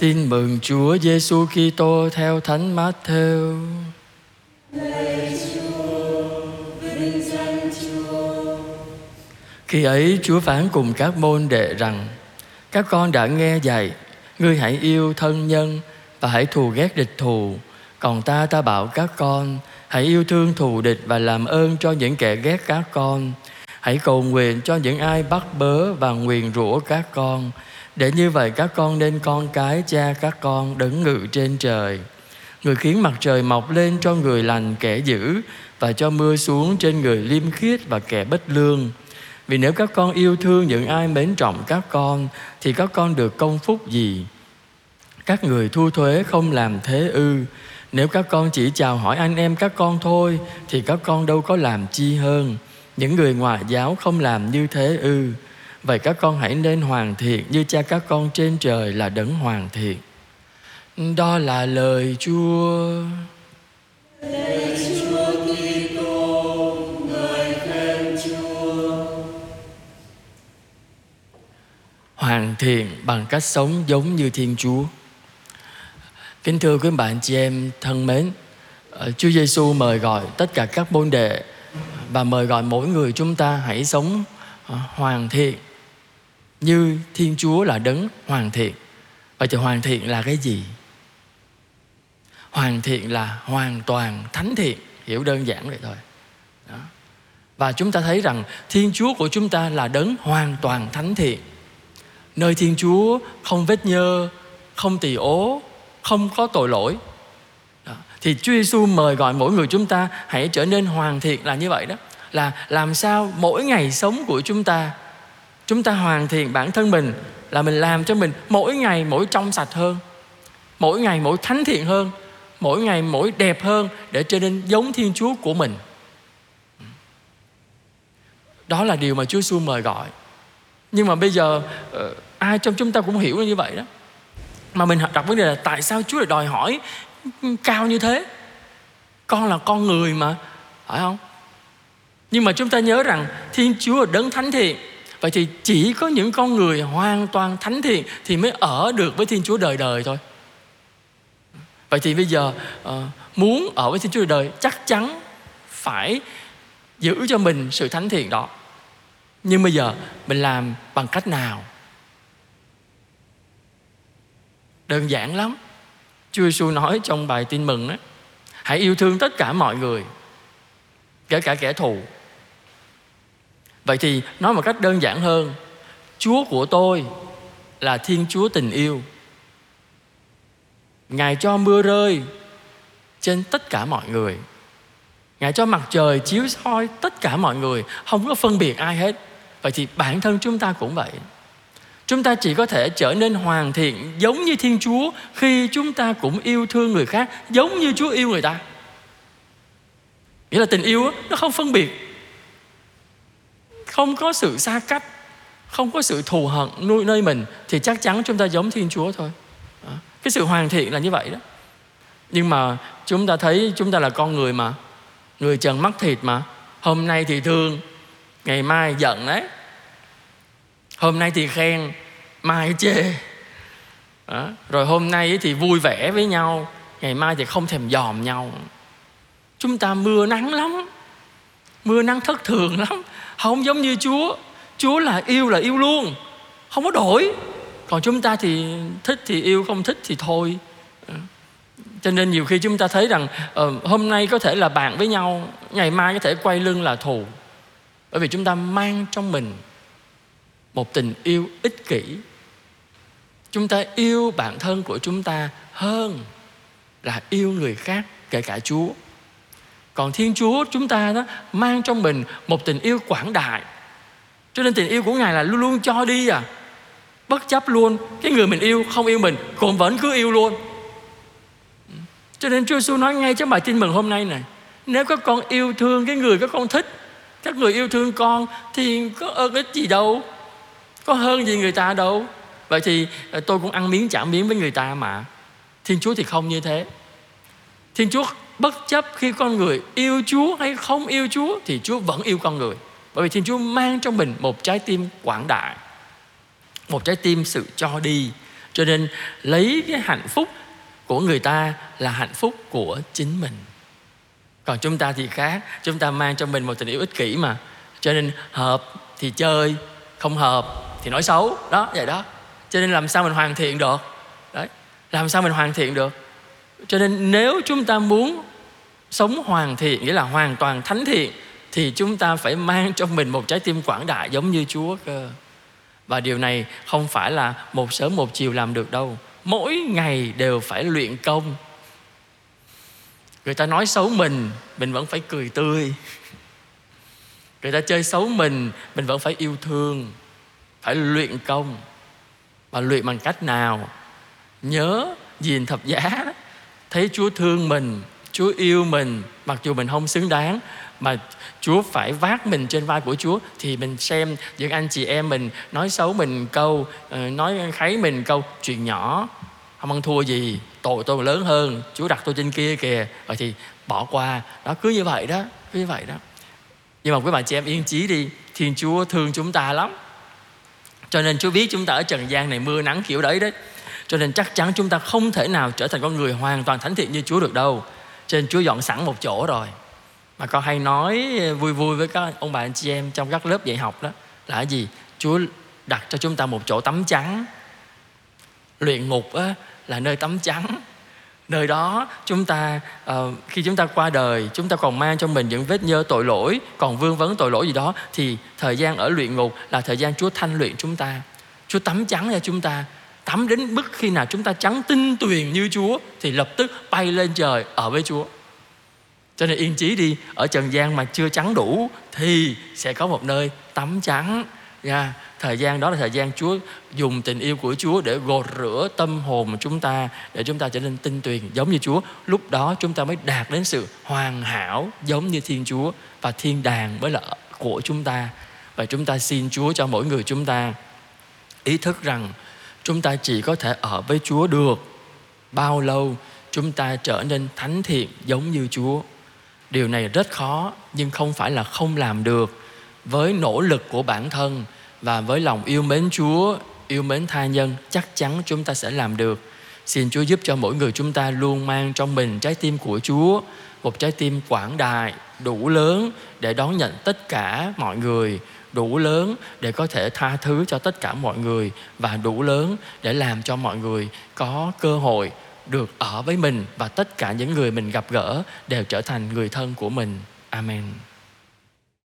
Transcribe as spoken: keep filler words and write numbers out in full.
Tin mừng Chúa Giêsu Kitô theo Thánh Mát-thêu. Lạy Chúa, vinh danh Chúa. Khi ấy Chúa phán cùng các môn đệ rằng: Các con đã nghe dạy, ngươi hãy yêu thân nhân và hãy thù ghét địch thù. Còn ta ta bảo các con, hãy yêu thương thù địch và làm ơn cho những kẻ ghét các con. Hãy cầu nguyện cho những ai bắt bớ và nguyền rủa các con. Để như vậy các con nên con cái cha các con đấng ngự trên trời. Người khiến mặt trời mọc lên cho người lành kẻ dữ và cho mưa xuống trên người liêm khiết và kẻ bất lương. Vì nếu các con yêu thương những ai mến trọng các con thì các con được công phúc gì? Các người thu thuế không làm thế ư? Nếu các con chỉ chào hỏi anh em các con thôi thì các con đâu có làm chi hơn. Những người ngoại giáo không làm như thế ư? Vậy các con hãy nên hoàn thiện như cha các con trên trời là đấng hoàn thiện. Đó là lời Chúa. Lạy Chúa Kitô, ngợi khen Chúa. Hoàn thiện bằng cách sống giống như Thiên Chúa. Kính thưa quý bạn chị em thân mến, Chúa Giêsu mời gọi tất cả các môn đệ và mời gọi mỗi người chúng ta hãy sống hoàn thiện như Thiên Chúa là đấng hoàn thiện. Vậy thì hoàn thiện là cái gì? Hoàn thiện là hoàn toàn thánh thiện, hiểu đơn giản vậy thôi. Đó. Và chúng ta thấy rằng Thiên Chúa của chúng ta là đấng hoàn toàn thánh thiện, nơi Thiên Chúa không vết nhơ, không tỳ ố, không có tội lỗi. Đó. Thì Chúa Giêsu mời gọi mỗi người chúng ta hãy trở nên hoàn thiện là như vậy đó. Là làm sao mỗi ngày sống của chúng ta, chúng ta hoàn thiện bản thân mình, là mình làm cho mình mỗi ngày mỗi trong sạch hơn, mỗi ngày mỗi thánh thiện hơn, mỗi ngày mỗi đẹp hơn, để trở nên giống Thiên Chúa của mình. Đó là điều mà Chúa Giêsu mời gọi. Nhưng mà bây giờ ai trong chúng ta cũng hiểu như vậy đó. Mà mình đặt vấn đề là tại sao Chúa lại đòi hỏi cao như thế? Con là con người mà, phải không? Nhưng mà chúng ta nhớ rằng Thiên Chúa là đấng thánh thiện. Vậy thì chỉ có những con người hoàn toàn thánh thiện thì mới ở được với Thiên Chúa đời đời thôi. Vậy thì bây giờ muốn ở với Thiên Chúa đời đời, chắc chắn phải giữ cho mình sự thánh thiện đó. Nhưng bây giờ mình làm bằng cách nào? Đơn giản lắm. Chúa Giêsu nói trong bài Tin Mừng đó, hãy yêu thương tất cả mọi người, kể cả kẻ thù. Vậy thì nói một cách đơn giản hơn, Chúa của tôi là Thiên Chúa tình yêu. Ngài cho mưa rơi trên tất cả mọi người, Ngài cho mặt trời chiếu soi tất cả mọi người, không có phân biệt ai hết. Vậy thì bản thân chúng ta cũng vậy. Chúng ta chỉ có thể trở nên hoàn thiện giống như Thiên Chúa khi chúng ta cũng yêu thương người khác giống như Chúa yêu người ta. Nghĩa là tình yêu nó không phân biệt, không có sự xa cách, không có sự thù hận nuôi nơi mình, thì chắc chắn chúng ta giống Thiên Chúa thôi. Cái sự hoàn thiện là như vậy đó. Nhưng mà chúng ta thấy chúng ta là con người mà, người trần mắt thịt mà. Hôm nay thì thương, ngày mai giận đấy. Hôm nay thì khen, mai chê. Đó. Rồi hôm nay thì vui vẻ với nhau, ngày mai thì không thèm dòm nhau. Chúng ta mưa nắng lắm, mưa nắng thất thường lắm, không giống như Chúa. Chúa là yêu là yêu luôn, không có đổi. Còn chúng ta thì thích thì yêu, không thích thì thôi. Cho nên nhiều khi chúng ta thấy rằng uh, hôm nay có thể là bạn với nhau, ngày mai có thể quay lưng là thù. Bởi vì chúng ta mang trong mình một tình yêu ích kỷ. Chúng ta yêu bản thân của chúng ta hơn là yêu người khác, kể cả Chúa. Còn Thiên Chúa chúng ta đó mang trong mình một tình yêu quảng đại. Cho nên tình yêu của Ngài là luôn luôn cho đi à. Bất chấp luôn, cái người mình yêu không yêu mình, còn vẫn cứ yêu luôn. Cho nên Chúa Giêsu nói ngay trong bài Tin Mừng hôm nay này, nếu các con yêu thương cái người các con thích, các người yêu thương con thì có ơn ích gì đâu, có hơn gì người ta đâu. Vậy thì tôi cũng ăn miếng trả miếng với người ta mà. Thiên Chúa thì không như thế. Thiên Chúa bất chấp khi con người yêu Chúa hay không yêu Chúa thì Chúa vẫn yêu con người. Bởi vì Thiên Chúa mang trong mình một trái tim quảng đại, một trái tim sự cho đi, Cho nên lấy cái hạnh phúc của người ta là hạnh phúc của chính mình. Còn chúng ta thì khác, chúng ta mang cho mình một tình yêu ích kỷ mà. Cho nên hợp thì chơi, không hợp thì nói xấu, đó, vậy đó. Cho nên làm sao mình hoàn thiện được? Đấy, làm sao mình hoàn thiện được? Cho nên nếu chúng ta muốn sống hoàn thiện, nghĩa là hoàn toàn thánh thiện, thì chúng ta phải mang cho mình một trái tim quảng đại giống như Chúa cơ. Và điều này không phải là một sớm một chiều làm được đâu. Mỗi ngày đều phải luyện công. Người ta nói xấu mình, mình vẫn phải cười tươi. Người ta chơi xấu mình, mình vẫn phải yêu thương. Phải luyện công. Mà luyện bằng cách nào? Nhớ gìn thập giá. Thấy Chúa thương mình, Chúa yêu mình, mặc dù mình không xứng đáng, mà Chúa phải vác mình trên vai của Chúa. Thì mình xem những anh chị em mình nói xấu mình câu, nói kháy mình câu, chuyện nhỏ, không ăn thua gì, tội tôi lớn hơn, Chúa đặt tôi trên kia kìa, rồi thì bỏ qua. Đó, cứ như vậy đó, cứ như vậy đó. Nhưng mà quý bà chị em yên chí đi, Thiên Chúa thương chúng ta lắm. Cho nên Chúa biết chúng ta ở trần gian này mưa nắng kiểu đấy đấy. Cho nên chắc chắn chúng ta không thể nào trở thành con người hoàn toàn thánh thiện như Chúa được đâu. Cho nên Chúa dọn sẵn một chỗ rồi. Mà con hay nói vui vui với các ông bà anh chị em trong các lớp dạy học đó là gì? Chúa đặt cho chúng ta một chỗ tắm trắng. Luyện ngục á, là nơi tắm trắng. Nơi đó chúng ta uh, khi chúng ta qua đời, chúng ta còn mang cho mình những vết nhơ tội lỗi, còn vương vấn tội lỗi gì đó, thì thời gian ở luyện ngục là thời gian Chúa thanh luyện chúng ta. Chúa tắm trắng cho chúng ta. Tắm đến mức khi nào chúng ta trắng tinh tuyền như Chúa thì lập tức bay lên trời ở với Chúa. Cho nên yên chí đi, ở trần gian mà chưa trắng đủ thì sẽ có một nơi tắm trắng. Yeah. Thời gian đó là thời gian Chúa dùng tình yêu của Chúa để gột rửa tâm hồn chúng ta, để chúng ta trở nên tinh tuyền giống như Chúa. Lúc đó chúng ta mới đạt đến sự hoàn hảo giống như Thiên Chúa, và thiên đàng mới là của chúng ta. Và chúng ta xin Chúa cho mỗi người chúng ta ý thức rằng chúng ta chỉ có thể ở với Chúa được bao lâu chúng ta trở nên thánh thiện giống như Chúa. Điều này rất khó, nhưng không phải là không làm được. Với nỗ lực của bản thân và với lòng yêu mến Chúa, yêu mến tha nhân, chắc chắn chúng ta sẽ làm được. Xin Chúa giúp cho mỗi người chúng ta luôn mang trong mình trái tim của Chúa, một trái tim quảng đại, đủ lớn để đón nhận tất cả mọi người, đủ lớn để có thể tha thứ cho tất cả mọi người, và đủ lớn để làm cho mọi người có cơ hội được ở với mình, và tất cả những người mình gặp gỡ đều trở thành người thân của mình. Amen.